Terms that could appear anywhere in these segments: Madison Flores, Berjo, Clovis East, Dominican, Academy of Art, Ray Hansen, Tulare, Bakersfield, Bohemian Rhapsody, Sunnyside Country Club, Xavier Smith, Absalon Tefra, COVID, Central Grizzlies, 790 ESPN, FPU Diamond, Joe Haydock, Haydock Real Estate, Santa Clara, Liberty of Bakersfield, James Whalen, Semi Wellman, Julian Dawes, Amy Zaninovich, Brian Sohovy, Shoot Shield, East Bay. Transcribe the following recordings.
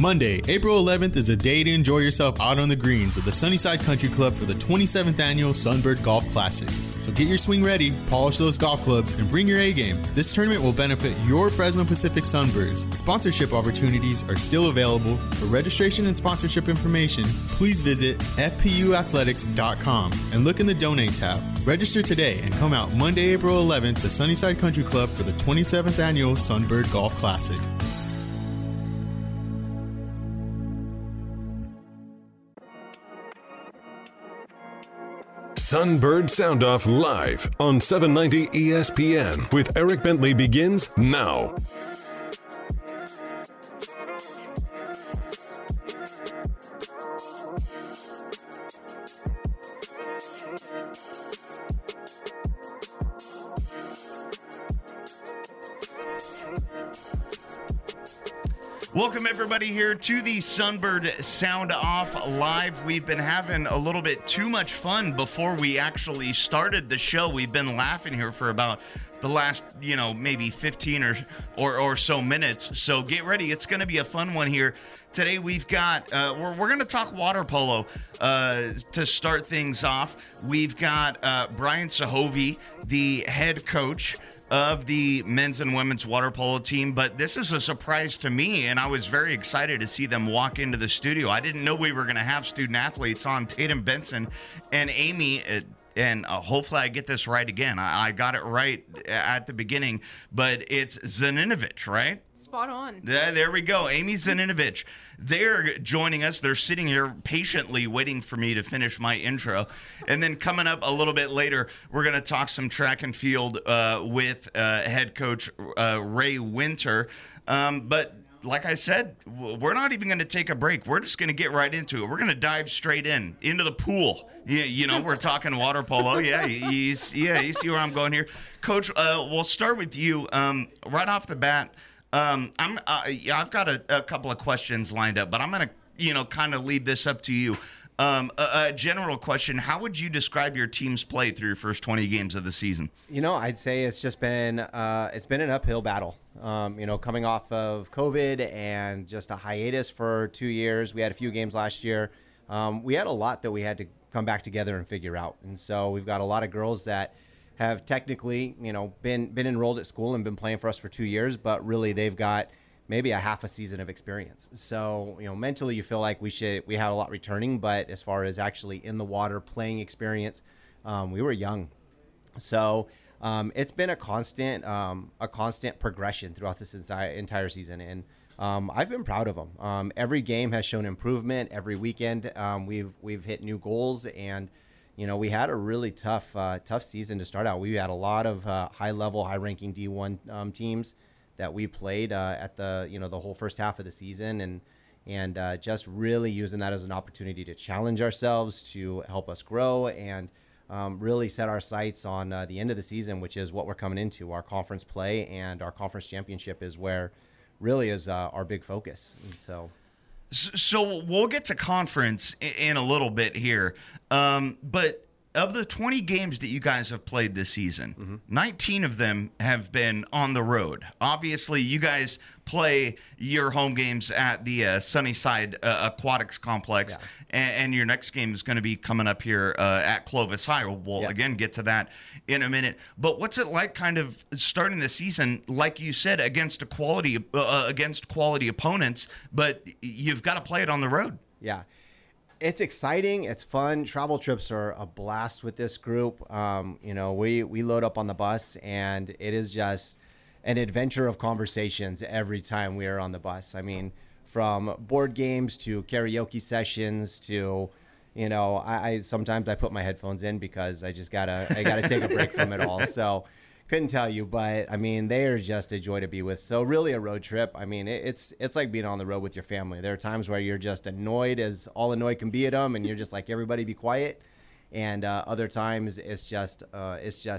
Monday, April 11th is a day to enjoy yourself out on the greens at the Sunnyside Country Club for the 27th Annual Sunbird Golf Classic. So get your swing ready, polish those golf clubs, and bring your A-game. This tournament will benefit your Fresno Pacific Sunbirds. Sponsorship opportunities are still available. For registration and sponsorship information, please visit fpuathletics.com and look in the Donate tab. Register today and come out Monday, April 11th to Sunnyside Country Club for the 27th Annual Sunbird Golf Classic. Sunbird Sound Off live on 790 ESPN with Eric Bentley begins now. Welcome everybody here to the Sunbird Sound Off Live. We've been having a little bit too much fun before we actually started the show. We've been laughing here for about the last, maybe 15 or so minutes. So get ready. It's going to be a fun one here. Today we've got, we're going to talk water polo to start things off. We've got Brian Sohovy, the head coach of the men's and women's water polo team, but this is a surprise to me, and I was very excited to see them walk into the studio. I didn't know we were going to have student athletes on. Tatum Benson and Amy, and hopefully I get this right again. I got it right at the beginning, but it's Zaninovich, right? Spot on. There we go. Amy Zaninovich. They're joining us. They're sitting here patiently waiting for me to finish my intro. And then coming up a little bit later, we're going to talk some track and field with head coach Ray Winter. But like I said, we're not even going to take a break. We're just going to get right into it. We're going to dive straight into the pool. We're talking water polo. You see where I'm going here. Coach, we'll start with you right off the bat. I've got a couple of questions lined up, but I'm going to, kind of leave this up to you. A general question: how would you describe your team's play through your first 20 games of the season? I'd say it's just been an uphill battle. Coming off of COVID and just a hiatus for 2 years, we had a few games last year. We had a lot that we had to come back together and figure out, and so we've got a lot of girls that have technically, been enrolled at school and been playing for us for 2 years, but really they've got maybe a half a season of experience. So, mentally you feel like we had a lot returning, but as far as actually in the water playing experience, we were young. So, it's been a constant progression throughout this entire season. And, I've been proud of them. Every game has shown improvement. Every weekend, we've hit new goals, and, we had a really tough season to start out. We had a lot of high-ranking D1 teams that we played at the whole first half of the season, and just really using that as an opportunity to challenge ourselves, to help us grow, and really set our sights on the end of the season, which is what we're coming into. Our conference play and our conference championship is where really is our big focus. And so. So we'll get to conference in a little bit here, but of the 20 games that you guys have played this season, mm-hmm. 19 of them have been on the road. Obviously, you guys play your home games at the Sunnyside Aquatics Complex, yeah. and your next game is going to be coming up here at Clovis High. We'll again get to that in a minute. But what's it like, kind of starting the season, like you said, against quality opponents? But you've got to play it on the road. Yeah, it's exciting. It's fun. Travel trips are a blast with this group. We load up on the bus, and it is just an adventure of conversations every time we are on the bus. I mean, from board games to karaoke sessions to, I sometimes I put my headphones in because I just gotta take a break from it all. So couldn't tell you, but I mean, they are just a joy to be with. So really a road trip. I mean, it's like being on the road with your family. There are times where you're just annoyed as all annoyed can be at them, and you're just like, everybody be quiet. And other times it's just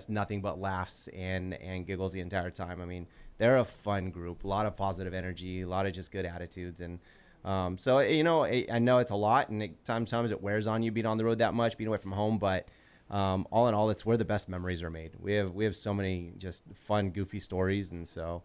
nothing but laughs and giggles the entire time. I mean, they're a fun group, a lot of positive energy, a lot of just good attitudes. And so, I know it's a lot, and sometimes it wears on you being on the road that much, being away from home. But all in all, it's where the best memories are made. We have so many just fun, goofy stories. And so,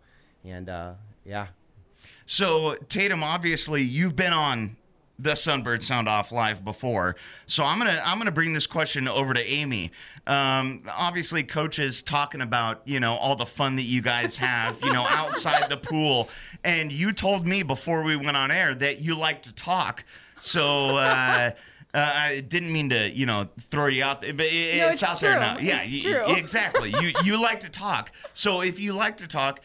So, Tatum, obviously, you've been on the Sunbird Sound Off Live before. So I'm gonna bring this question over to Amy. Obviously, coaches talking about, you know, all the fun that you guys have, you know, outside the pool. And you told me before we went on air that you like to talk. So I didn't mean to, you know, throw you out there, but it's out true. There now. Yeah, exactly. You like to talk. So if you like to talk,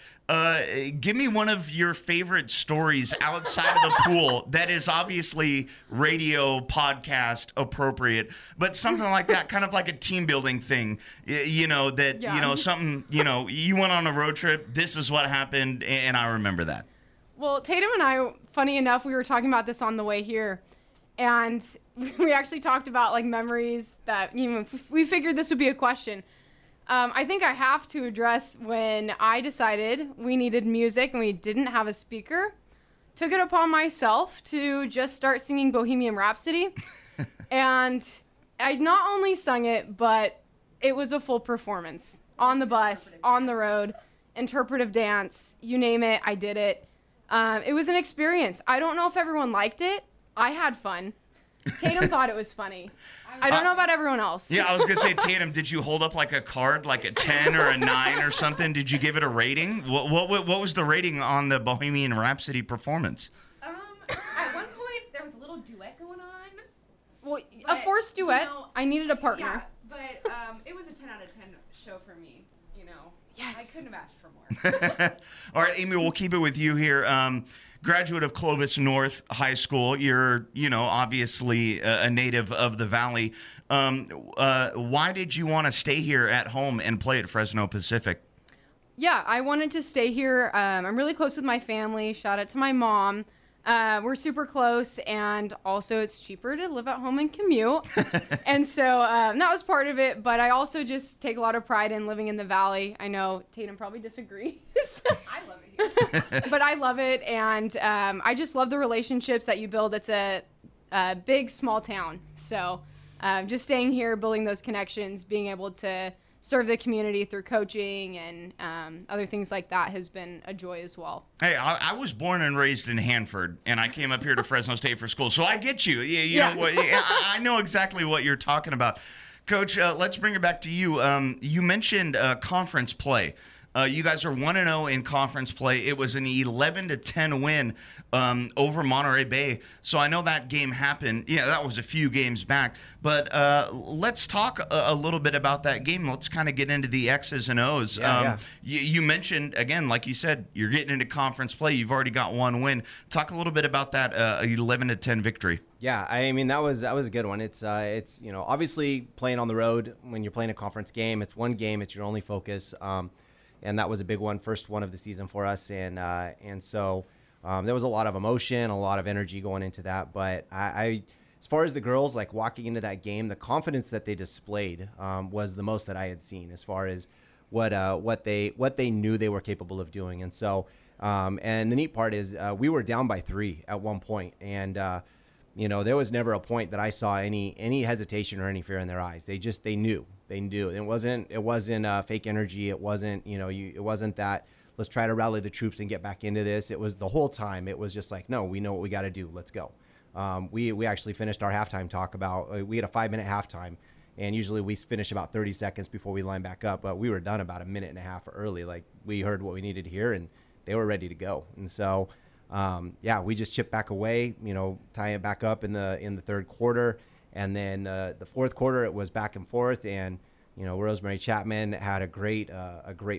give me one of your favorite stories outside of the pool that is obviously radio podcast appropriate, but something like that, kind of like a team building thing, you know, that, yeah. You know, something, you know, you went on a road trip, this is what happened, and I remember that. Well, Tatum and I, funny enough, we were talking about this on the way here, and we actually talked about, like, memories that, you know, we figured this would be a question. I think I have to address when I decided we needed music and we didn't have a speaker. Took it upon myself to just start singing Bohemian Rhapsody. And I not only sung it, but it was a full performance. On the bus, on the road, interpretive dance, you name it, I did it. It was an experience. I don't know if everyone liked it. I had fun. Tatum thought it was funny. I don't know about everyone else. Yeah, I was going to say, Tatum, did you hold up like a card, like a 10 or a 9 or something? Did you give it a rating? What was the rating on the Bohemian Rhapsody performance? At one point, there was a little duet going on. Well, but, a forced duet. You know, I needed a partner. Yeah, but it was a 10 out of 10 show for me, you know. Yes. I couldn't have asked for more. All right, Amy, we'll keep it with you here. Graduate of Clovis North High School. You're, you know, obviously a native of the Valley. Why did you want to stay here at home and play at Fresno Pacific? Yeah, I wanted to stay here. I'm really close with my family. Shout out to my mom. We're super close, and also it's cheaper to live at home and commute. And so that was part of it, but I also just take a lot of pride in living in the Valley. I know Tatum probably disagrees. I love it here. But I love it, and I just love the relationships that you build. It's a big, small town. So just staying here, building those connections, being able to serve the community through coaching and other things like that has been a joy as well. Hey, I was born and raised in Hanford, and I came up here to Fresno State for school, so I get you. You know, I know exactly what you're talking about. Coach, let's bring it back to you. You mentioned conference play. You guys are 1-0 in conference play. It was an 11-10 win over Monterey Bay. So I know that game happened. Yeah, that was a few games back. But let's talk a little bit about that game. Let's kind of get into the X's and O's. Yeah. You mentioned, again, like you said, you're getting into conference play. You've already got one win. Talk a little bit about that 11-10 victory. Yeah, I mean, that was a good one. It's you know, obviously playing on the road when you're playing a conference game, it's one game. It's your only focus. And that was a big one, first one of the season for us. And so there was a lot of emotion, a lot of energy going into that. But I as far as the girls, like walking into that game, the confidence that they displayed was the most that I had seen as far as what they knew they were capable of doing. And so and the neat part is we were down by 3 at one point. And, you know, there was never a point that I saw any hesitation or any fear in their eyes. They knew. It wasn't fake energy. It wasn't, you know, it wasn't that let's try to rally the troops and get back into this. It was the whole time. It was just like, no, we know what we got to do. Let's go. We actually finished our halftime talk about, we had a 5-minute halftime, and usually we finish about 30 seconds before we line back up, but we were done about a minute and a half early. Like we heard what we needed to hear and they were ready to go. And so, we just chipped back away, you know, tie it back up in the third quarter. And then the fourth quarter, it was back and forth, and you know Rosemary Chapman had a great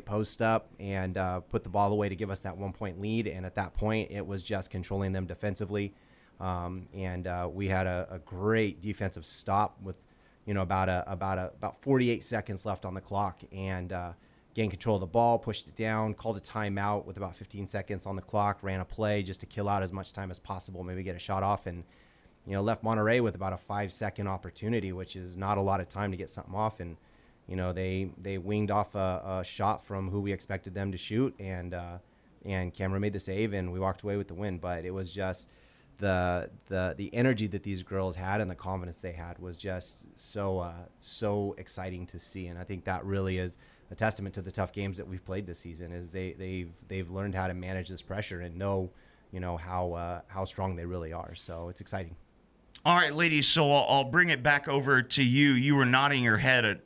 post up and put the ball away to give us that 1-point lead. And at that point, it was just controlling them defensively, and we had a great defensive stop with, you know, about 48 seconds left on the clock, and gained control of the ball, pushed it down, called a timeout with about 15 seconds on the clock, ran a play just to kill out as much time as possible, maybe get a shot off and. You know, left Monterey with about a 5-second opportunity, which is not a lot of time to get something off. And, you know, they winged off a shot from who we expected them to shoot. And Cameron made the save, and we walked away with the win. But it was just the energy that these girls had and the confidence they had was just so exciting to see. And I think that really is a testament to the tough games that we've played this season, is they've learned how to manage this pressure and know – you know, how strong they really are. So it's exciting. All right, ladies, so I'll bring it back over to you. You were nodding your head,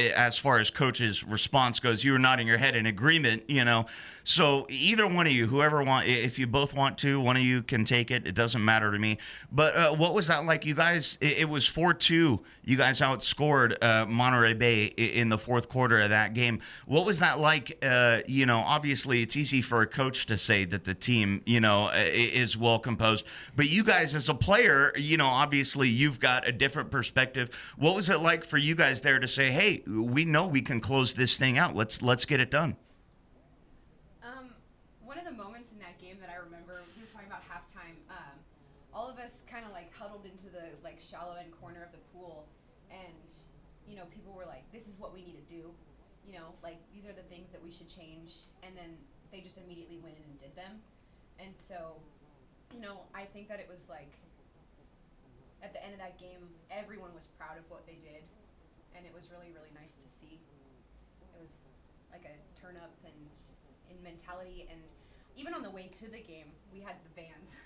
as far as coach's response goes, you were nodding your head in agreement, you know. So either one of you, whoever want, if you both want to, one of you can take it. It doesn't matter to me. But what was that like? You guys, it was 4-2. You guys outscored Monterey Bay in the fourth quarter of that game. What was that like? You know, obviously it's easy for a coach to say that the team, you know, is well composed. But you guys as a player, you know, obviously you've got a different perspective. What was it like for you guys there to say, hey, we know we can close this thing out. Let's get it done. One of the moments in that game that I remember, he was talking about halftime, all of us kind of like huddled into the like shallow end corner of the pool, and you know, people were like, this is what we need to do, you know, like these are the things that we should change, and then they just immediately went in and did them. And so, you know, I think that it was like at the end of that game, everyone was proud of what they did, and it was really, really nice to see. It was like a turn up and in mentality. And even on the way to the game, we had the vans,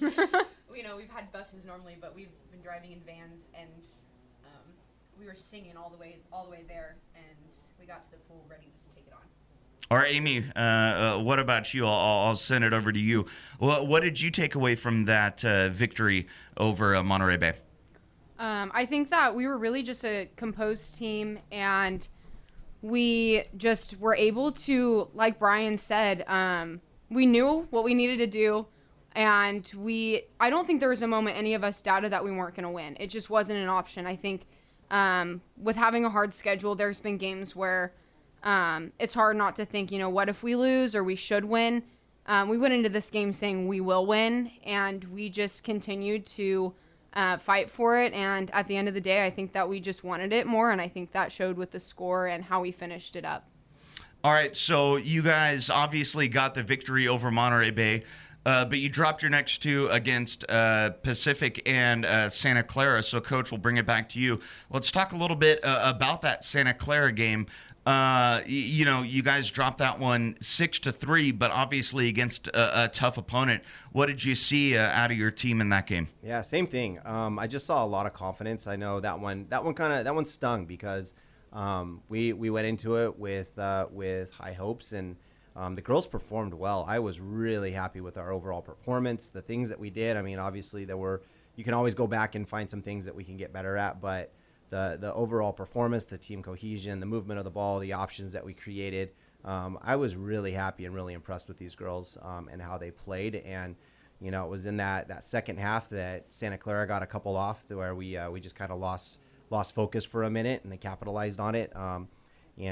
which, you know, we've had buses normally, but we've been driving in vans, and we were singing all the way there, and we got to the pool ready just to take it on. All right, Amy, what about you? I'll send it over to you. Well, what did you take away from that victory over Monterey Bay? I think that we were really just a composed team, and we just were able to, like Brian said, we knew what we needed to do, and I don't think there was a moment any of us doubted that we weren't going to win. It just wasn't an option. I think with having a hard schedule, there's been games where it's hard not to think, you know, what if we lose or we should win? We went into this game saying we will win, and we just continued to fight for it, and at the end of the day, I think that we just wanted it more, and I think that showed with the score and how we finished it up. All right, so you guys obviously got the victory over Monterey Bay, but you dropped your next two against Pacific and Santa Clara, so Coach, we'll bring it back to you. Let's talk a little bit about that Santa Clara game. You know, you guys dropped that one 6-3, but obviously against a tough opponent. What did you see out of your team in that game? Yeah, same thing. I just saw a lot of confidence. I know that one stung because we went into it with high hopes, and the girls performed well. I was really happy with our overall performance, the things that we did. I mean, obviously you can always go back and find some things that we can get better at, but the overall performance, the team cohesion, the movement of the ball, the options that we created. I was really happy and really impressed with these girls and how they played. And, you know, it was in that second half that Santa Clara got a couple off where we just kind of lost focus for a minute, and they capitalized on it. We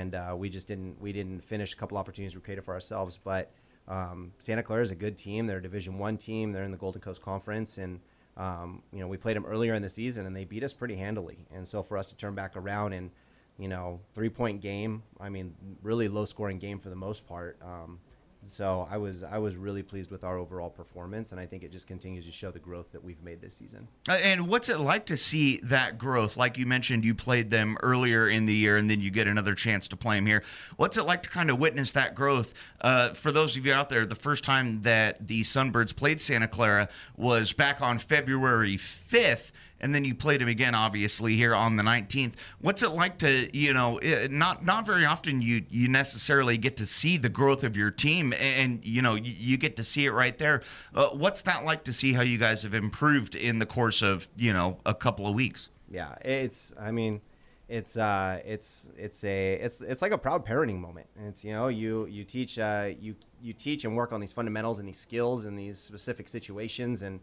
didn't finish. A couple opportunities we created for ourselves, but Santa Clara is a good team. They're a Division I team. They're in the Golden Coast Conference, and you know, we played them earlier in the season and they beat us pretty handily. And so for us to turn back around and, you know, 3-point game, I mean, really low scoring game for the most part. So I was really pleased with our overall performance, and I think it just continues to show the growth that we've made this season. And what's it like to see that growth? Like you mentioned, you played them earlier in the year, and then you get another chance to play them here. What's it like to kind of witness that growth? For those of you out there, the first time that the Sunbirds played Santa Clara was back on February 5th. And then you played him again, obviously, here on the 19th. What's it like to, you know, not very often you necessarily get to see the growth of your team, and you know, you get to see it right there. What's that like to see how you guys have improved in the course of, you know, a couple of weeks? Yeah, it's like a proud parenting moment. It's, you know, you teach you teach and work on these fundamentals and these skills and these specific situations, and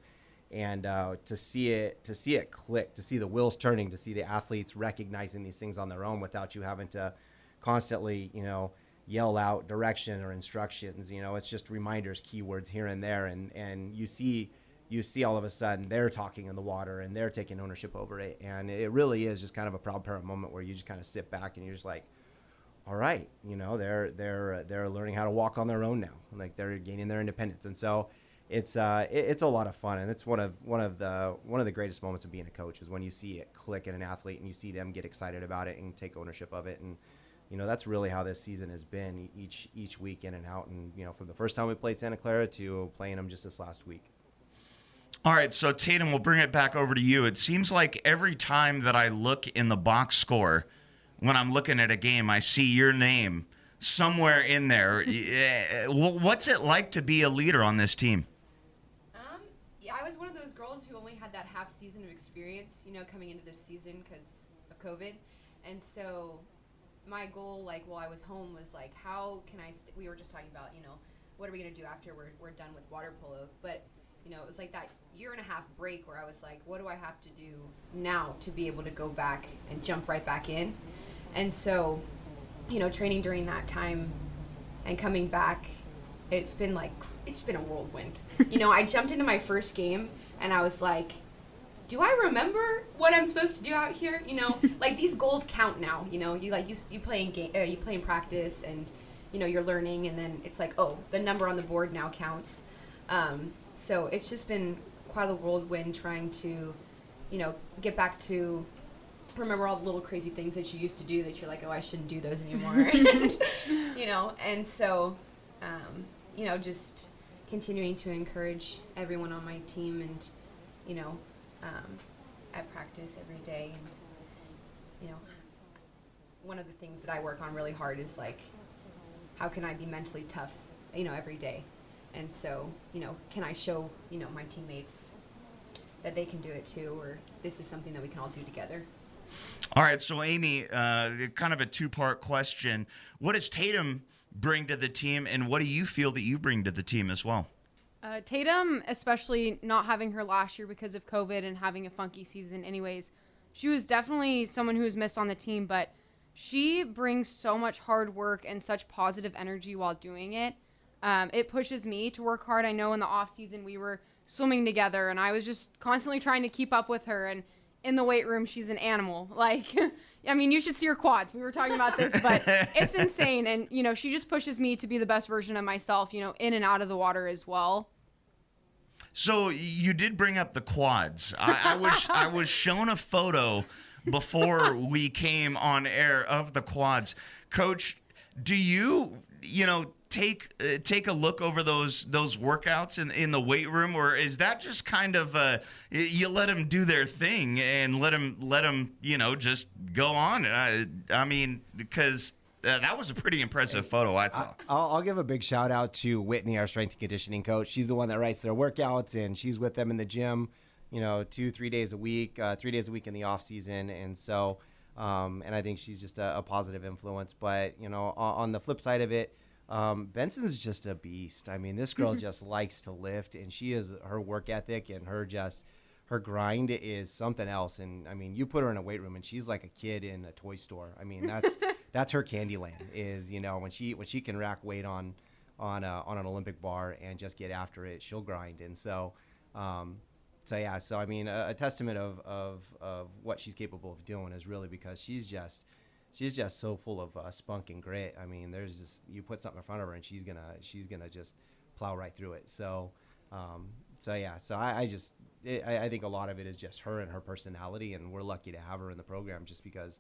to see it click, to see the wheels turning, to see the athletes recognizing these things on their own without you having to constantly, you know, yell out direction or instructions. You know, it's just reminders, keywords here and there, and you see all of a sudden they're talking in the water and they're taking ownership over it, and it really is just kind of a proud parent moment where you just kind of sit back and you're just like, all right, you know, they're learning how to walk on their own now, like they're gaining their independence, and so. It's a lot of fun, and it's one of the greatest moments of being a coach is when you see it click in an athlete and you see them get excited about it and take ownership of it, and you know, that's really how this season has been each week in and out. And, you know, from the first time we played Santa Clara to playing them just this last week. All right, so Tatum, we'll bring it back over to you. It seems like every time that I look in the box score, when I'm looking at a game, I see your name somewhere in there. What's it like to be a leader on this team? Yeah, I was one of those girls who only had that half season of experience, you know, coming into this season because of COVID. And so my goal, like, while I was home was, like, how can I we were just talking about, you know, what are we going to do after we're done with water polo? But, you know, it was like that year and a half break where I was like, what do I have to do now to be able to go back and jump right back in? And so, you know, training during that time and coming back, it's been a whirlwind. You know, I jumped into my first game and I was like, do I remember what I'm supposed to do out here? You know, like, these goals count now. You know, you play in game, you play in practice, and you know you're learning, and then it's like, oh, the number on the board now counts. So it's just been quite a whirlwind trying to, you know, get back to remember all the little crazy things that you used to do that you're like, oh, I shouldn't do those anymore. And, you know, and so, you know, just continuing to encourage everyone on my team and, you know, at practice every day. And, you know, one of the things that I work on really hard is, like, how can I be mentally tough, you know, every day? And so, you know, can I show, you know, my teammates that they can do it too, or this is something that we can all do together. All right, so Amy, kind of a two-part question. What does Tatum bring to the team, and what do you feel that you bring to the team as well? Tatum, especially not having her last year because of COVID and having a funky season anyways, she was definitely someone who was missed on the team, but she brings so much hard work and such positive energy while doing it. It pushes me to work hard. I know in the off-season we were swimming together, and I was just constantly trying to keep up with her, and in the weight room, she's an animal. Like, I mean, you should see her quads. We were talking about this, but it's insane. And, you know, she just pushes me to be the best version of myself, you know, in and out of the water as well. So you did bring up the quads. I was shown a photo before we came on air of the quads. Coach, do you know, take a look over those workouts in the weight room, or is that just kind of you let them do their thing and let them you know, just go on? And I mean, because that was a pretty impressive photo I saw. I'll give a big shout out to Whitney, our strength and conditioning coach. She's the one that writes their workouts, and she's with them in the gym, you know, 2-3 days a week, 3 days a week in the off season, and so and I think she's just a positive influence. But you know, on the flip side of it, Benson's just a beast. I mean, this girl just likes to lift, and her work ethic and her grind is something else. And I mean, you put her in a weight room and she's like a kid in a toy store. I mean, that's her candy land is, you know, when she can rack weight on an Olympic bar and just get after it, she'll grind. And so, yeah, so I mean, a testament of what she's capable of doing is really because she's just so full of spunk and grit. I mean, there's just, you put something in front of her and she's gonna just plow right through it. So, yeah. So I think a lot of it is just her and her personality, and we're lucky to have her in the program just because,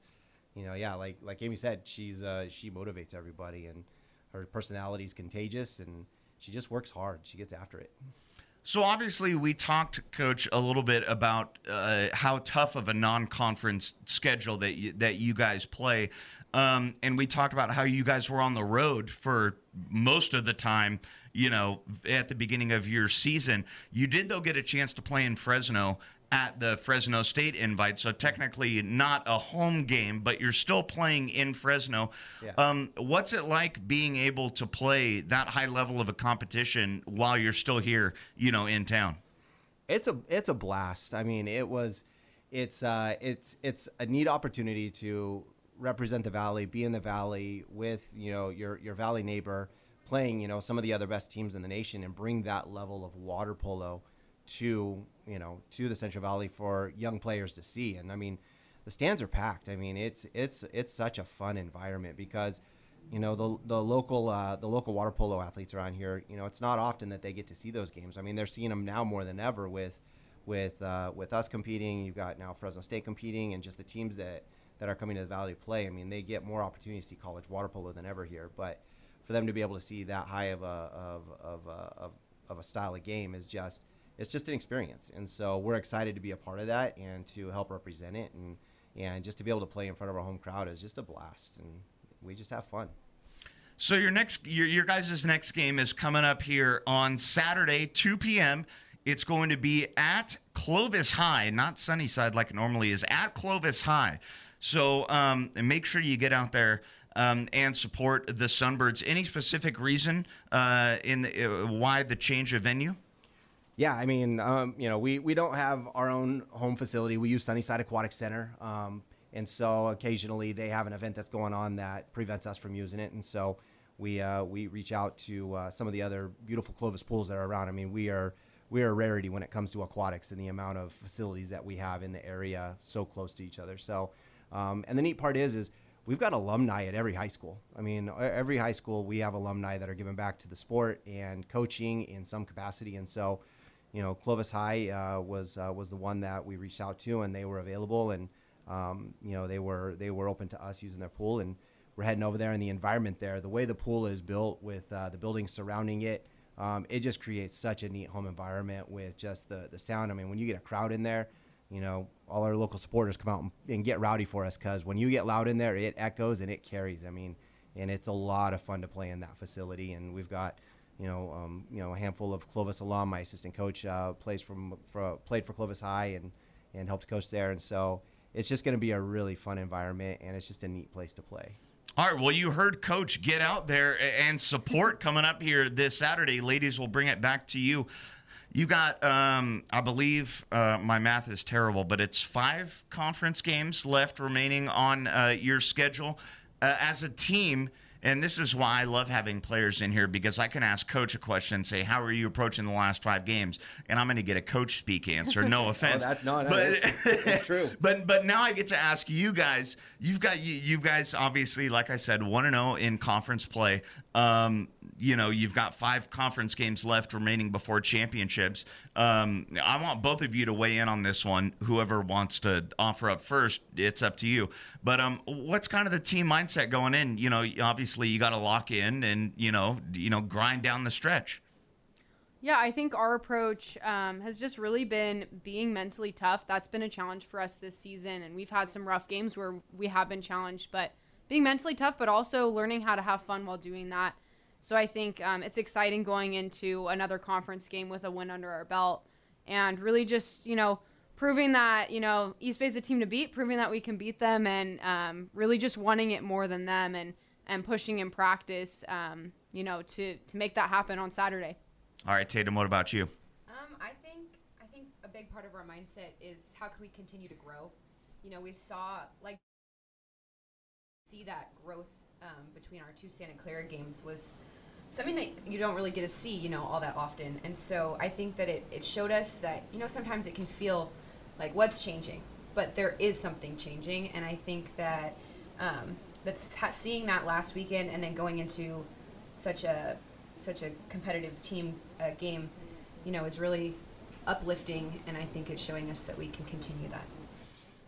you know, yeah, like Amy said, she motivates everybody, and her personality is contagious, and she just works hard. She gets after it. So obviously we talked, Coach, a little bit about how tough of a non-conference schedule that you guys play. And we talked about how you guys were on the road for most of the time, you know, at the beginning of your season. You did, though, get a chance to play in Fresno at the Fresno State invite. So technically not a home game, but you're still playing in Fresno. Yeah. What's it like being able to play that high level of a competition while you're still here, you know, in town? It's a blast. I mean, it's a neat opportunity to represent the Valley, be in the Valley with, you know, your Valley neighbor, playing, you know, some of the other best teams in the nation, and bring that level of water polo to the Central Valley for young players to see. And I mean, the stands are packed. I mean, it's such a fun environment because, you know, the local water polo athletes around here, you know, it's not often that they get to see those games. I mean, they're seeing them now more than ever with us competing. You've got now Fresno State competing, and just the teams that that are coming to the Valley to play. I mean, they get more opportunities to see college water polo than ever here, but for them to be able to see that high of a style of game is just, it's just an experience. And so we're excited to be a part of that and to help represent it, and just to be able to play in front of our home crowd is just a blast, and we just have fun. So your guys' next game is coming up here on Saturday, 2 p.m. It's going to be at Clovis High, not Sunnyside like it normally is, at Clovis High. So and make sure you get out there and support the Sunbirds. Any specific reason why the change of venue? Yeah, I mean, we don't have our own home facility. We use Sunnyside Aquatic Center, and so occasionally they have an event that's going on that prevents us from using it, and so we reach out to some of the other beautiful Clovis pools that are around. I mean, we are a rarity when it comes to aquatics and the amount of facilities that we have in the area, so close to each other. So, and the neat part is we've got alumni at every high school. I mean, every high school we have alumni that are giving back to the sport and coaching in some capacity, and so. You know, Clovis High was the one that we reached out to, and they were available, and they were open to us using their pool, and we're heading over there. And the environment there, the way the pool is built with the buildings surrounding it, it just creates such a neat home environment with just the sound. I mean, when you get a crowd in there, you know, all our local supporters come out and get rowdy for us, because when you get loud in there, it echoes and it carries. I mean, and it's a lot of fun to play in that facility, and we've got. A handful of Clovis alum. My assistant coach played for Clovis High and helped coach there. And so it's just going to be a really fun environment, and it's just a neat place to play. All right, well, you heard Coach. Get out there and support coming up here this Saturday. Ladies, we'll bring it back to you. You got, I believe my math is terrible, but it's 5 conference games left remaining on your schedule. As a team, and this is why I love having players in here, because I can ask Coach a question and say, how are you approaching the last 5 games? And I'm going to get a coach-speak answer, no offense. That's true. But now I get to ask you guys. You guys obviously, like I said, 1-0 in conference play. You've got 5 conference games left remaining before championships. I want both of you to weigh in on this one. Whoever wants to offer up first, it's up to you. But what's kind of the team mindset going in? You know, obviously you got to lock in and, you know, grind down the stretch. Yeah, I think our approach has just really been being mentally tough. That's been a challenge for us this season, and we've had some rough games where we have been challenged, but being mentally tough, but also learning how to have fun while doing that. So I think it's exciting going into another conference game with a win under our belt, and really just, proving that, East Bay's a team to beat, proving that we can beat them, and really just wanting it more than them and pushing in practice, to make that happen on Saturday. All right, Tatum, what about you? I think a big part of our mindset is how can we continue to grow? We see that growth between our 2 Santa Clara games was something that you don't really get to see, all that often. And so I think that it showed us that, sometimes it can feel like what's changing, but there is something changing. And I think that seeing that last weekend and then going into such a competitive team game, is really uplifting. And I think it's showing us that we can continue that.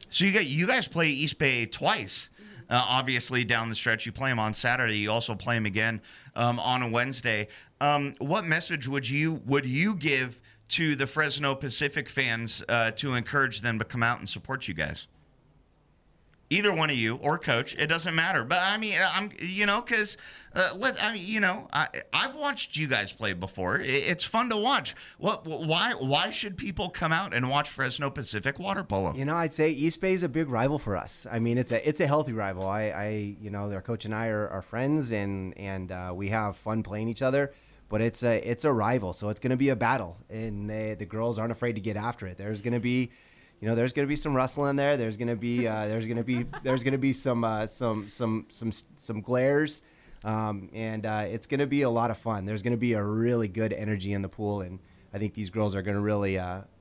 So you guys play East Bay twice, obviously, down the stretch. You play them on Saturday. You also play them again on a Wednesday. What message would you give to the Fresno Pacific fans to encourage them to come out and support you guys? Either one of you or Coach, it doesn't matter. But I mean, I've watched you guys play before. It's fun to watch. Why should people come out and watch Fresno Pacific water polo? I'd say East Bay is a big rival for us. I mean, it's a healthy rival. Their coach and I are friends, and we have fun playing each other. But it's a rival, so it's going to be a battle, and the girls aren't afraid to get after it. There's going to be. There's going to be some rustling there. There's going to be some glares, and it's going to be a lot of fun. There's going to be a really good energy in the pool, and I think these girls are going to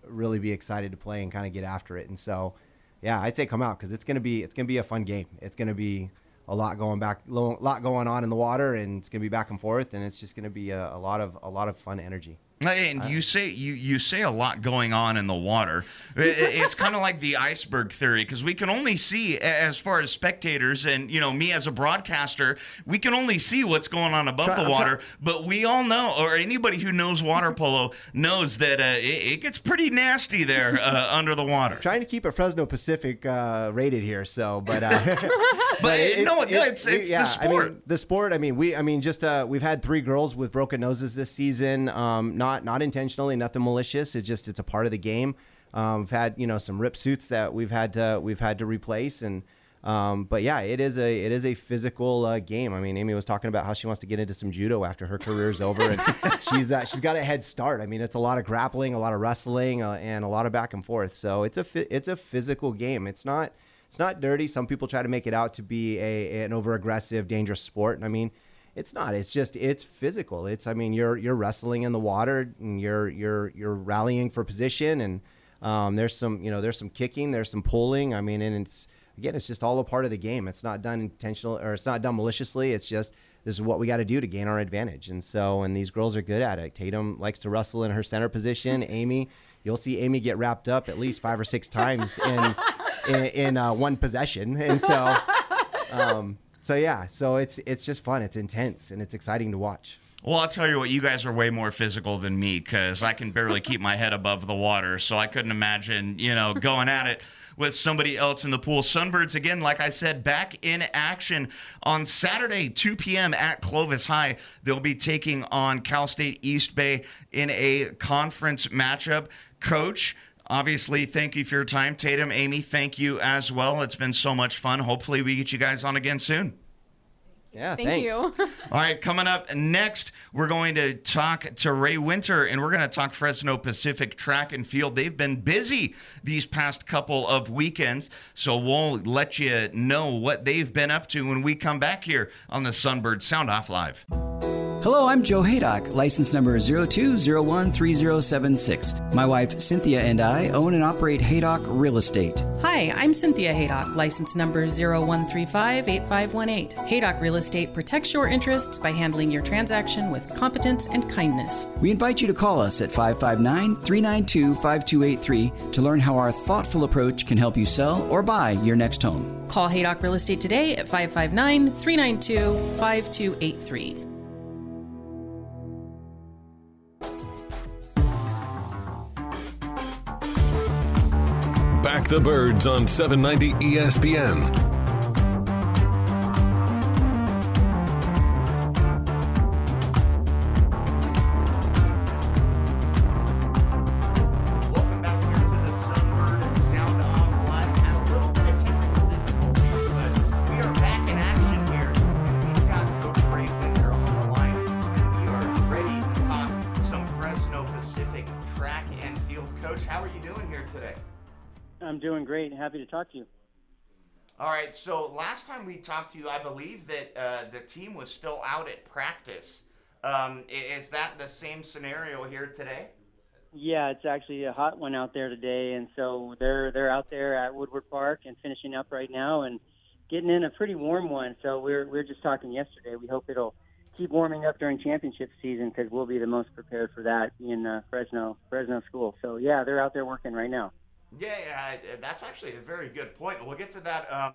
really be excited to play and kind of get after it. And so, yeah, I'd say come out, because it's going to be a fun game. It's going to be a lot going on in the water, and it's going to be back and forth, and it's just going to be a lot of fun energy. And you say a lot going on in the water. It's kind of like the iceberg theory, because we can only see, as far as spectators and, you know, me as a broadcaster, we can only see what's going on above the water. But we all know, or anybody who knows water polo knows that it gets pretty nasty there under the water. I'm trying to keep it Fresno Pacific rated here, so but it's the sport. I mean, the sport. We've had three girls with broken noses this season. Not intentionally, nothing malicious. It's a part of the game. We've had, you know, some rip suits that we've had to replace, and it is a physical game. I mean, Amy was talking about how she wants to get into some judo after her career's over, and she's got a head start. I mean, it's a lot of grappling, a lot of wrestling, and a lot of back and forth. So it's a physical game. It's not dirty. Some people try to make it out to be an over aggressive, dangerous sport, and I mean, it's not. It's just, it's physical. You're wrestling in the water, and you're rallying for position, and there's some kicking, there's some pulling. And it's just all a part of the game. It's not done intentional, or it's not done maliciously. It's just, this is what we got to do to gain our advantage. And these girls are good at it. Tatum likes to wrestle in her center position. Amy, you'll see Amy get wrapped up at least 5 or 6 times in one possession. And so. So it's just fun. It's intense, and it's exciting to watch. Well, I'll tell you what, you guys are way more physical than me, because I can barely keep my head above the water, so I couldn't imagine, you know, going at it with somebody else in the pool. Sunbirds, again, like I said, back in action on Saturday, 2 p.m. at Clovis High. They'll be taking on Cal State East Bay in a conference matchup. Coach, obviously, thank you for your time. Tatum, Amy, thank you as well. It's been so much fun. Hopefully we get you guys on again soon. Yeah, thank you. All right, coming up next, we're going to talk to Ray Winter, and we're going to talk Fresno Pacific track and field. They've been busy these past couple of weekends, so we'll let you know what they've been up to when we come back here on the Sunbird Sound Off Live. Hello, I'm Joe Haydock, license number 02013076. My wife, Cynthia, and I own and operate Haydock Real Estate. Hi, I'm Cynthia Haydock, license number 01358518. Haydock Real Estate protects your interests by handling your transaction with competence and kindness. We invite you to call us at 559-392-5283 to learn how our thoughtful approach can help you sell or buy your next home. Call Haydock Real Estate today at 559-392-5283. Back the Birds on 790 ESPN. Welcome back here to the Sunbird Sound Off Live. Had a little bit of technical difficulties, but we are back in action here. We've got Coach Ray Winter on the line, and we are ready to talk some Fresno Pacific track and field. Coach, how are you doing here today? I'm doing great. Happy to talk to you. All right. So last time we talked to you, I believe that the team was still out at practice. Is that the same scenario here today? Yeah, it's actually a hot one out there today, and so they're out there at Woodward Park and finishing up right now and getting in a pretty warm one. So we're just talking yesterday. We hope it'll keep warming up during championship season, because we'll be the most prepared for that in Fresno school. So yeah, they're out there working right now. Yeah, that's actually a very good point. We'll get to that.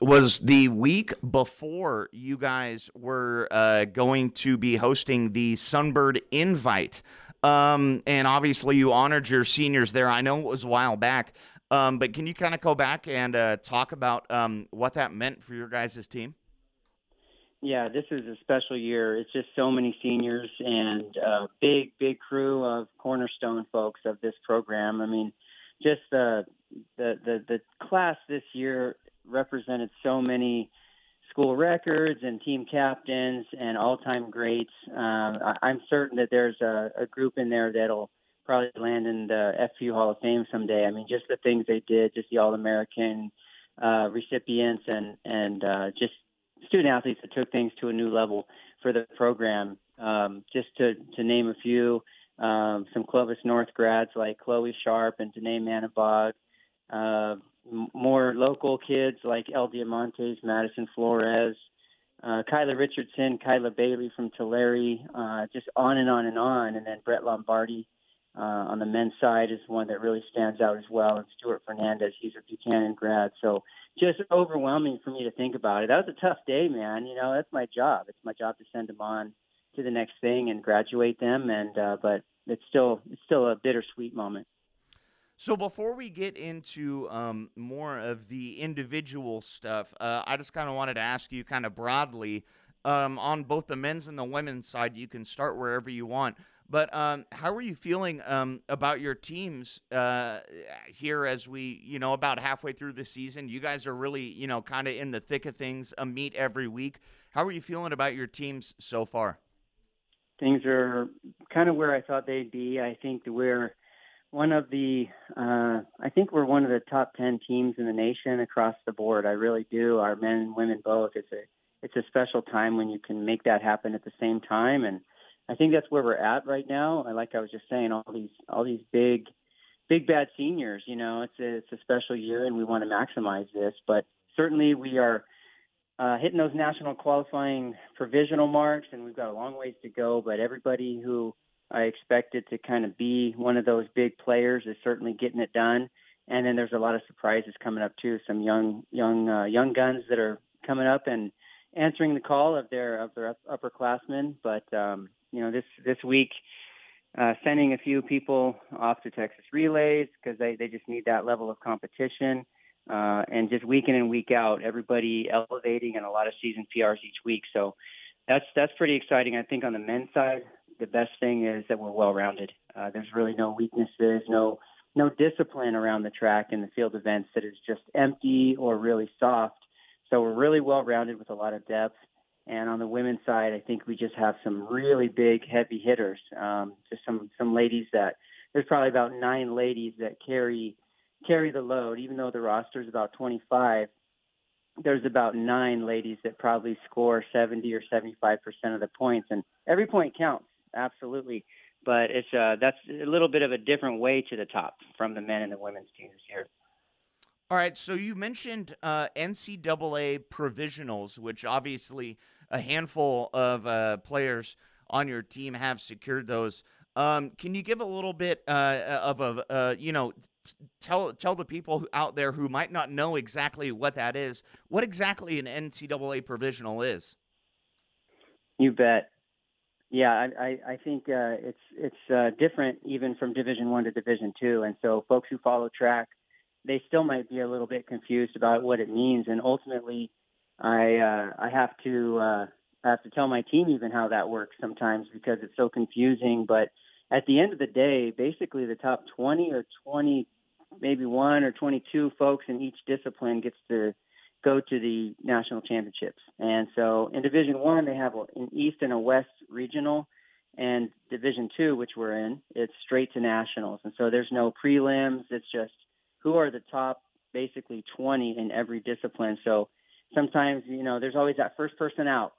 Was the week before you guys were going to be hosting the Sunbird Invite, and obviously you honored your seniors there. I know it was a while back, but can you kind of go back and talk about what that meant for your guys' team? Yeah, this is a special year. It's just so many seniors and a big crew of cornerstone folks of this program. I mean, just the class this year represented so many school records and team captains and all-time greats. I'm certain that there's a group in there that'll probably land in the FPU Hall of Fame someday. I mean, just the things they did, just the All-American recipients and just student-athletes that took things to a new level for the program. Just to name a few, some Clovis North grads like Chloe Sharp and Danae Manabog, more local kids like El Diamante's Madison Flores, Kyla Richardson, Kyra Bailey from Tulare, just on and on and on. And then Brett Lombardi on the men's side is one that really stands out as well. And Stuart Fernandez, he's a Buchanan grad. So just overwhelming for me to think about it. That was a tough day, man. You know, that's my job. It's my job to send them on to the next thing and graduate them. And but it's still a bittersweet moment. So before we get into more of the individual stuff, I just kind of wanted to ask you kind of broadly on both the men's and the women's side. You can start wherever you want. But how are you feeling about your teams here as we, you know, about halfway through the season? You guys are really, you know, kind of in the thick of things, a meet every week. How are you feeling about your teams so far? Things are kind of where I thought they'd be. I think we're one of the top 10 teams in the nation across the board. I really do. Our men and women both. It's a special time when you can make that happen at the same time, and I think that's where we're at right now. And like I was just saying, all these big bad seniors. You know, it's a special year, and we want to maximize this. But certainly, we are hitting those national qualifying provisional marks, and we've got a long ways to go. But everybody who I expected to kind of be one of those big players is certainly getting it done. And then there's a lot of surprises coming up too. Some young guns that are coming up and answering the call of their upperclassmen. But you know, this week, sending a few people off to Texas Relays because they just need that level of competition. And just week in and week out, everybody elevating and a lot of season PRs each week. So that's pretty exciting. I think on the men's side, the best thing is that we're well-rounded. There's really no weaknesses, no discipline around the track and the field events that is just empty or really soft. So we're really well-rounded with a lot of depth. And on the women's side, I think we just have some really big heavy hitters. Just some ladies that there's probably about 9 ladies that carry the load. Even though the roster is about 25, there's about 9 ladies that probably score 70 or 75% of the points, and every point counts. Absolutely. But it's that's a little bit of a different way to the top from the men and the women's teams here. All right. So you mentioned NCAA provisionals, which obviously a handful of players on your team have secured those. Can you give a little bit tell the people out there who might not know exactly what that is, what exactly an NCAA provisional is? You bet. Yeah, I think it's different even from Division I to Division II, and so folks who follow track, they still might be a little bit confused about what it means. And ultimately, I have to tell my team even how that works sometimes because it's so confusing. But at the end of the day, basically the top 20 or 20, maybe 1 or 22 folks in each discipline gets to go to the national championships. And so in Division I, they have an East and a West regional, and Division II, which we're in, it's straight to nationals. And so there's no prelims. It's just who are the top basically 20 in every discipline. So sometimes, you know, there's always that first person out,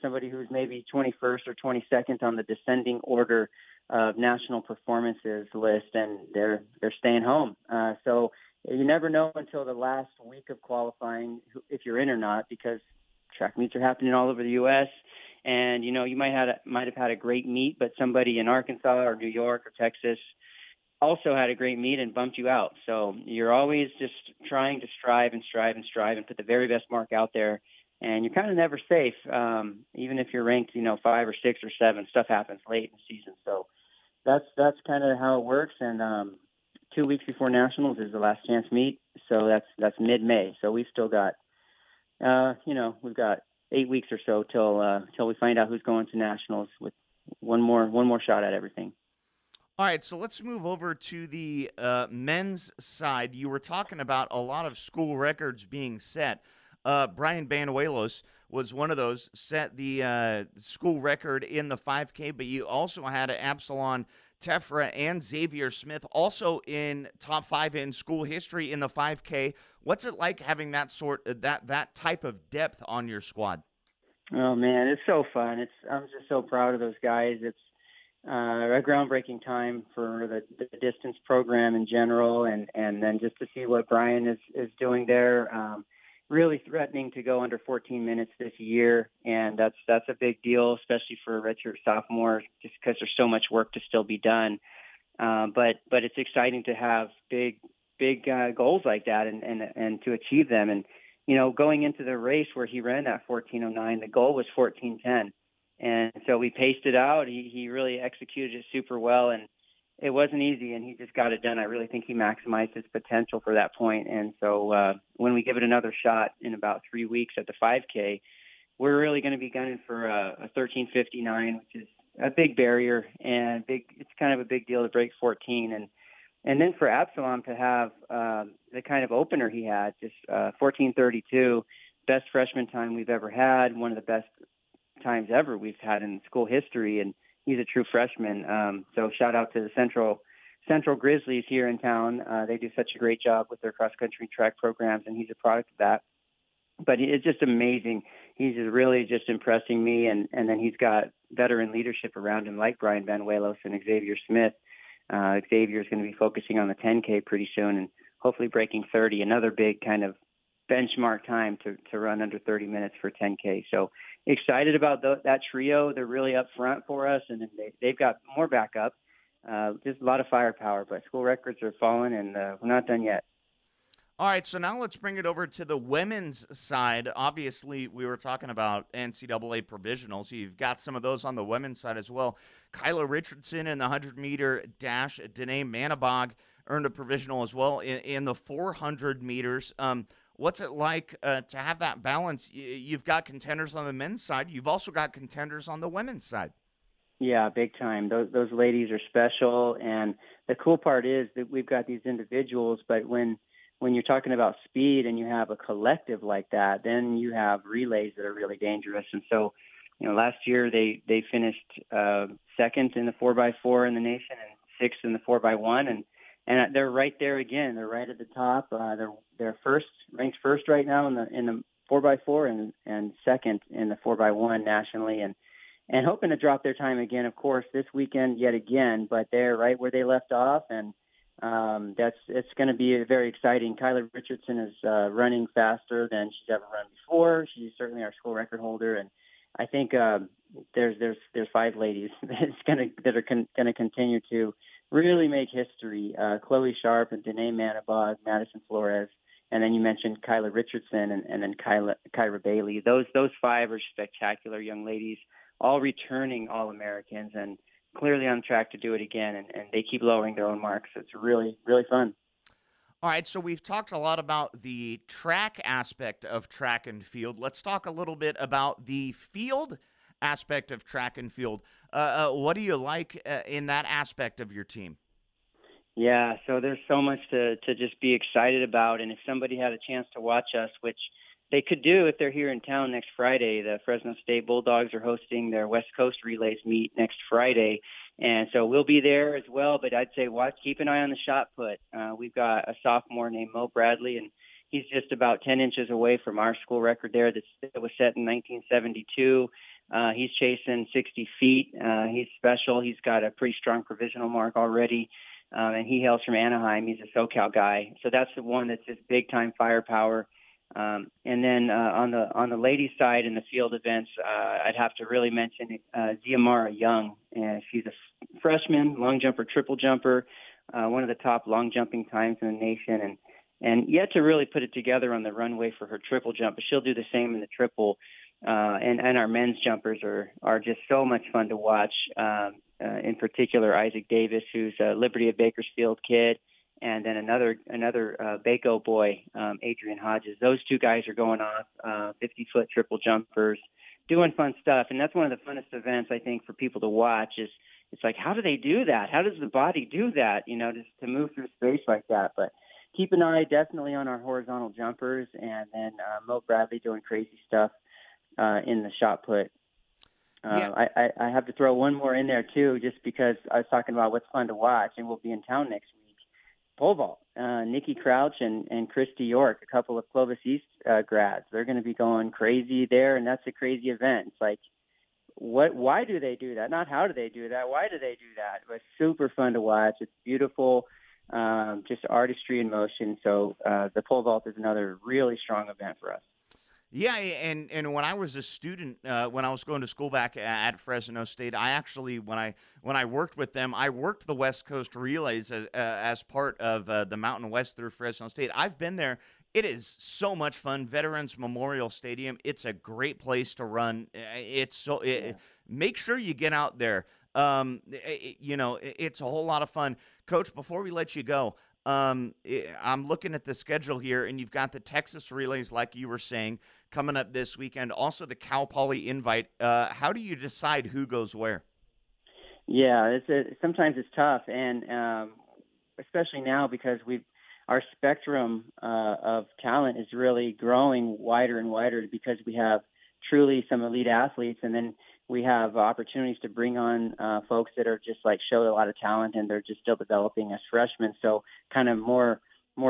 somebody who's maybe 21st or 22nd on the descending order of national performances list, and they're staying home. So you never know until the last week of qualifying if you're in or not, because track meets are happening all over the U.S. And, you know, you might have had a great meet, but somebody in Arkansas or New York or Texas also had a great meet and bumped you out. So you're always just trying to strive and put the very best mark out there. And you're kind of never safe, even if you're ranked, you know, 5 or 6 or 7. Stuff happens late in the season. So that's kind of how it works. And 2 weeks before nationals is the last chance meet, so that's mid-May. So we've still got, we've got 8 weeks or so till we find out who's going to nationals with one more shot at everything. All right, so let's move over to the men's side. You were talking about a lot of school records being set. Brian Banuelos was one of those, set the school record in the 5K, but you also had Absalon Tefra and Xavier Smith also in top 5 in school history in the 5K. What's it like having that type of depth on your squad? Oh man, it's so fun. I'm just so proud of those guys. It's a groundbreaking time for the distance program in general, and then just to see what Brian is doing there. really threatening to go under 14 minutes this year, and that's a big deal, especially for a redshirt sophomore, just because there's so much work to still be done. But it's exciting to have big goals like that and to achieve them. And, you know, going into the race where he ran that 14:09, the goal was 14:10. And so we paced it out. He really executed it super well, and it wasn't easy, and he just got it done. I really think he maximized his potential for that point. And so when we give it another shot in about 3 weeks at the 5K, we're really going to be gunning for a 13:59, which is a big barrier, and it's kind of a big deal to break 14. And then for Absalom to have the kind of opener he had, just 14:32, best freshman time we've ever had, one of the best times ever we've had in school history, and he's a true freshman. So shout out to the Central Grizzlies here in town. They do such a great job with their cross-country track programs, and he's a product of that. But it's just amazing. He's really just impressing me, and then he's got veteran leadership around him like Brian Banuelos and Xavier Smith. Xavier is going to be focusing on the 10K pretty soon and hopefully breaking 30, another big kind of benchmark time to run under 30 minutes for 10K. So excited about that trio. They're really up front for us, and they've got more backup. Just a lot of firepower, but school records are falling, and we're not done yet. All right, so now let's bring it over to the women's side. Obviously, we were talking about NCAA provisionals. You've got some of those on the women's side as well. Kyla Richardson in the 100-meter dash, Danae Manabog earned a provisional as well in the 400 meters. What's it like to have that balance? You've got contenders on the men's side. You've also got contenders on the women's side. Yeah, big time. Those ladies are special, and the cool part is that we've got these individuals, but when you're talking about speed and you have a collective like that, then you have relays that are really dangerous. And so, you know, last year they finished second in the 4x4 in the nation and sixth in the 4x1. And they're right there again. They're right at the top. They're ranked first right now in the 4x4 and second in the 4x1 nationally. And hoping to drop their time again, of course, this weekend yet again, but they're right where they left off. And, it's going to be very exciting. Kyla Richardson is running faster than she's ever run before. She's certainly our school record holder, and I think there's five ladies that are going to continue to really make history. Chloe Sharp and Danae Manabog, Madison Flores, and then you mentioned Kyla Richardson and then Kyra Bailey. Those five are spectacular young ladies, all returning All-Americans and clearly on track to do it again, and they keep lowering their own marks. It's really, really fun. All right, so we've talked a lot about the track aspect of track and field. Let's talk a little bit about the field aspect of track and field. What do you like in that aspect of your team? Yeah, so there's so much to just be excited about, and if somebody had a chance to watch us, which they could do if they're here in town next Friday. The Fresno State Bulldogs are hosting their West Coast Relays meet next Friday, and so we'll be there as well. But I'd say keep an eye on the shot put. We've got a sophomore named Mo Bradley, and he's just about 10 inches away from our school record there that was set in 1972. He's chasing 60 feet. He's special. He's got a pretty strong provisional mark already, and he hails from Anaheim. He's a SoCal guy. So that's the one that's just big-time firepower. And then on the ladies' side in the field events, I'd have to really mention Ziamara Young. She's a freshman, long jumper, triple jumper, one of the top long jumping times in the nation, and yet to really put it together on the runway for her triple jump. But she'll do the same in the triple. And our men's jumpers are just so much fun to watch. In particular, Isaac Davis, who's a Liberty of Bakersfield kid. And then another Baco boy, Adrian Hodges. Those two guys are going off 50-foot triple jumpers, doing fun stuff. And that's one of the funnest events, I think, for people to watch. Is it's like, how do they do that? How does the body do that? You know, just to move through space like that. But keep an eye definitely on our horizontal jumpers, and then Mo Bradley doing crazy stuff in the shot put. Yeah. I have to throw one more in there too, just because I was talking about what's fun to watch, and we'll be in town next week. Pole vault. Nikki Crouch and Christy York, a couple of Clovis East grads, they're going to be going crazy there, and that's a crazy event. It's like, why do they do that? Not how do they do that? Why do they do that? It was super fun to watch. It's beautiful. just artistry in motion. So the pole vault is another really strong event for us. Yeah, and when I was a student, when I was going to school back at Fresno State, I actually, when I worked with them, I worked the West Coast Relays as part of the Mountain West through Fresno State. I've been there. It is so much fun. Veterans Memorial Stadium, it's a great place to run. Make sure you get out there. It's a whole lot of fun. Coach, before we let you go, I'm looking at the schedule here, and you've got the Texas Relays, like you were saying, coming up this weekend. Also, the Cal Poly invite. How do you decide who goes where? Yeah, sometimes it's tough, and especially now because our spectrum of talent is really growing wider and wider because we have truly some elite athletes, and then we have opportunities to bring on folks that are just show a lot of talent and they're just still developing as freshmen. So kind of more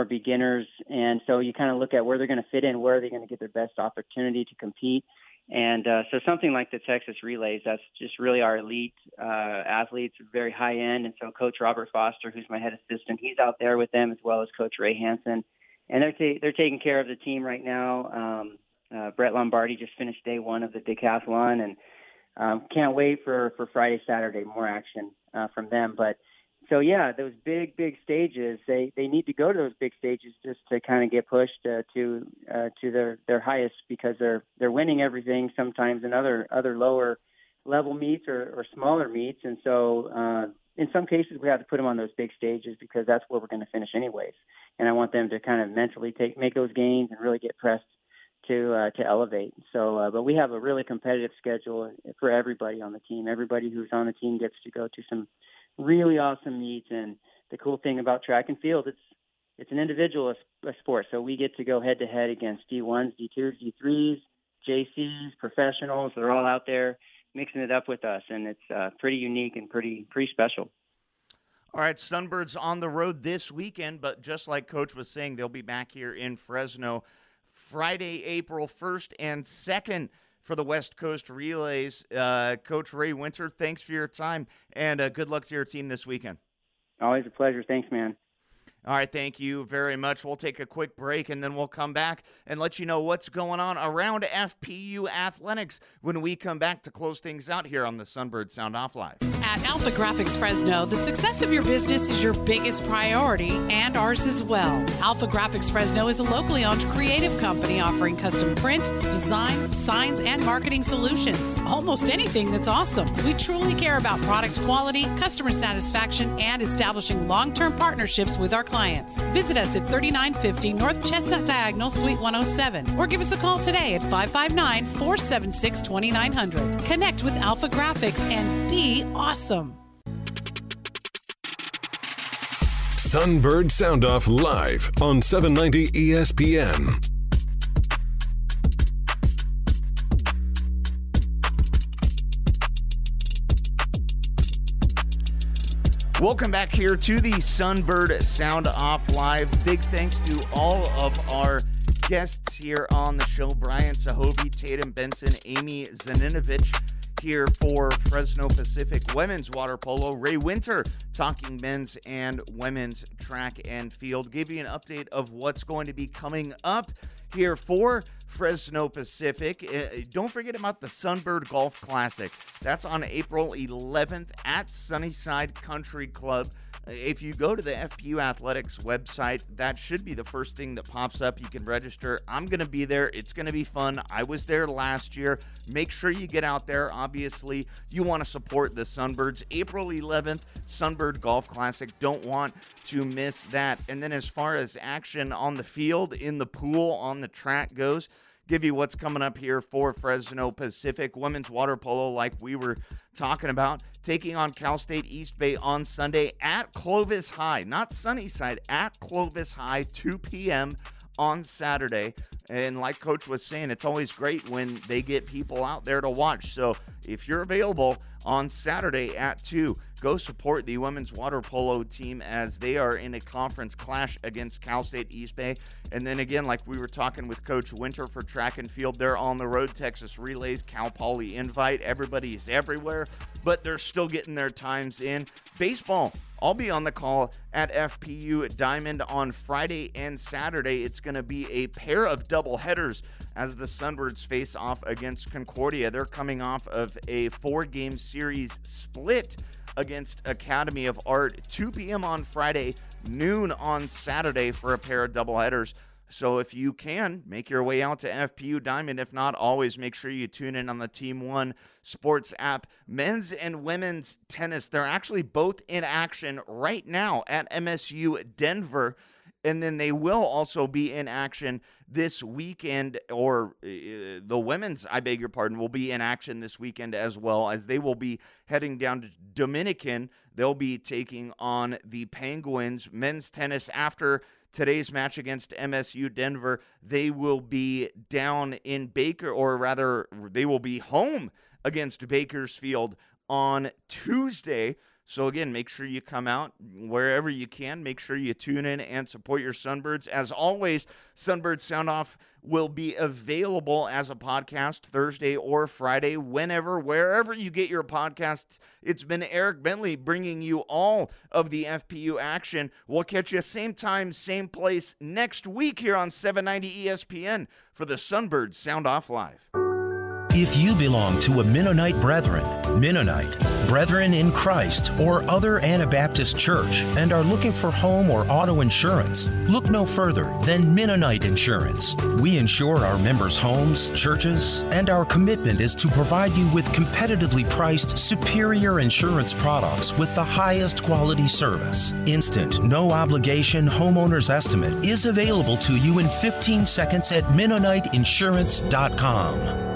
beginners. And so you kind of look at where they're going to fit in, where are they going to get their best opportunity to compete. And so something like the Texas Relays, that's just really our elite athletes, very high end. And so Coach Robert Foster, who's my head assistant, he's out there with them as well as Coach Ray Hansen. And they're taking care of the team right now. Brett Lombardi just finished day one of the decathlon, and can't wait for Friday, Saturday, more action from them. But so, yeah, those big stages, they need to go to those big stages just to kind of get pushed to their highest, because they're winning everything sometimes in other lower level meets or smaller meets. And so in some cases we have to put them on those big stages because that's where we're going to finish anyways. And I want them to kind of mentally make those gains and really get pressed to elevate. So, but we have a really competitive schedule for everybody on the team. Everybody who's on the team gets to go to some really awesome meets. And the cool thing about track and field, it's an individual sport. So we get to go head to head against D1s, D2s, D3s, JCs, professionals. They're all out there mixing it up with us. And it's pretty unique and pretty special. All right, Sunbirds on the road this weekend, but just like Coach was saying, they'll be back here in Fresno Friday, April 1st and 2nd for the West Coast Relays. Coach Ray Winter, thanks for your time, and good luck to your team this weekend. Always a pleasure. Thanks, man. All right, thank you very much. We'll take a quick break, and then we'll come back and let you know what's going on around FPU Athletics when we come back to close things out here on the Sunbird Sound Off Live. At Alpha Graphics Fresno, the success of your business is your biggest priority, and ours as well. Alpha Graphics Fresno is a locally owned creative company offering custom print, design, signs, and marketing solutions. Almost anything that's awesome. We truly care about product quality, customer satisfaction, and establishing long-term partnerships with our clients. Visit us at 3950 North Chestnut Diagonal, Suite 107, or give us a call today at 559-476-2900. Connect with Alpha Graphics and be awesome. Sunbird Sound Off live on 790 ESPN. Welcome back here to the Sunbird Sound Off Live. Big thanks to all of our guests here on the show. Brian Sohovy, Tatum Benson, Amy Zaninovich here for Fresno Pacific Women's Water Polo. Ray Winter talking men's and women's track and field. Give you an update of what's going to be coming up here for Fresno Pacific. Don't forget about the Sunbird Golf Classic. That's on April 11th at Sunnyside Country Club. If you go to the FPU Athletics website, that should be the first thing that pops up. You can register. I'm going to be there. It's going to be fun. I was there last year. Make sure you get out there. Obviously, you want to support the Sunbirds. April 11th, Sunbird Golf Classic. Don't want to miss that. And then as far as action on the field, in the pool, on the track goes, give you what's coming up here for Fresno Pacific Women's Water Polo, like we were talking about, taking on Cal State East Bay on Sunday at Clovis High, not Sunnyside, at Clovis High, 2 p.m. on Saturday. And like Coach was saying, it's always great when they get people out there to watch. So if you're available on Saturday at 2. Go support the women's water polo team as they are in a conference clash against Cal State East Bay. And then again, like we were talking with Coach Winter for track and field, they're on the road. Texas Relays, Cal Poly invite. Everybody's everywhere, but they're still getting their times in. Baseball, I'll be on the call at FPU Diamond on Friday and Saturday. It's going to be a pair of doubleheaders as the Sunbirds face off against Concordia. They're coming off of a 4-game series split against Academy of Art, 2 p.m. on Friday, noon on Saturday for a pair of doubleheaders. So if you can, make your way out to FPU Diamond. If not, always make sure you tune in on the Team One Sports app. Men's and women's tennis, they're actually both in action right now at MSU Denver. And then they will also be in action this weekend, or the women's, I beg your pardon, will be in action this weekend as well, as they will be heading down to Dominican. They'll be taking on the Penguins. Men's tennis, after today's match against MSU Denver, they will be down in Baker, or rather, they will be home against Bakersfield on Tuesday. So again, make sure you come out wherever you can. Make sure you tune in and support your Sunbirds. As always, Sunbird Sound Off will be available as a podcast Thursday or Friday, whenever, wherever you get your podcasts. It's been Eric Bentley bringing you all of the FPU action. We'll catch you same time, same place next week here on 790 ESPN for the Sunbird Sound Off Live. If you belong to a Mennonite Brethren in Christ, or other Anabaptist church and are looking for home or auto insurance, look no further than Mennonite Insurance. We insure our members' homes, churches, and our commitment is to provide you with competitively priced, superior insurance products with the highest quality service. Instant, no-obligation homeowner's estimate is available to you in 15 seconds at MennoniteInsurance.com.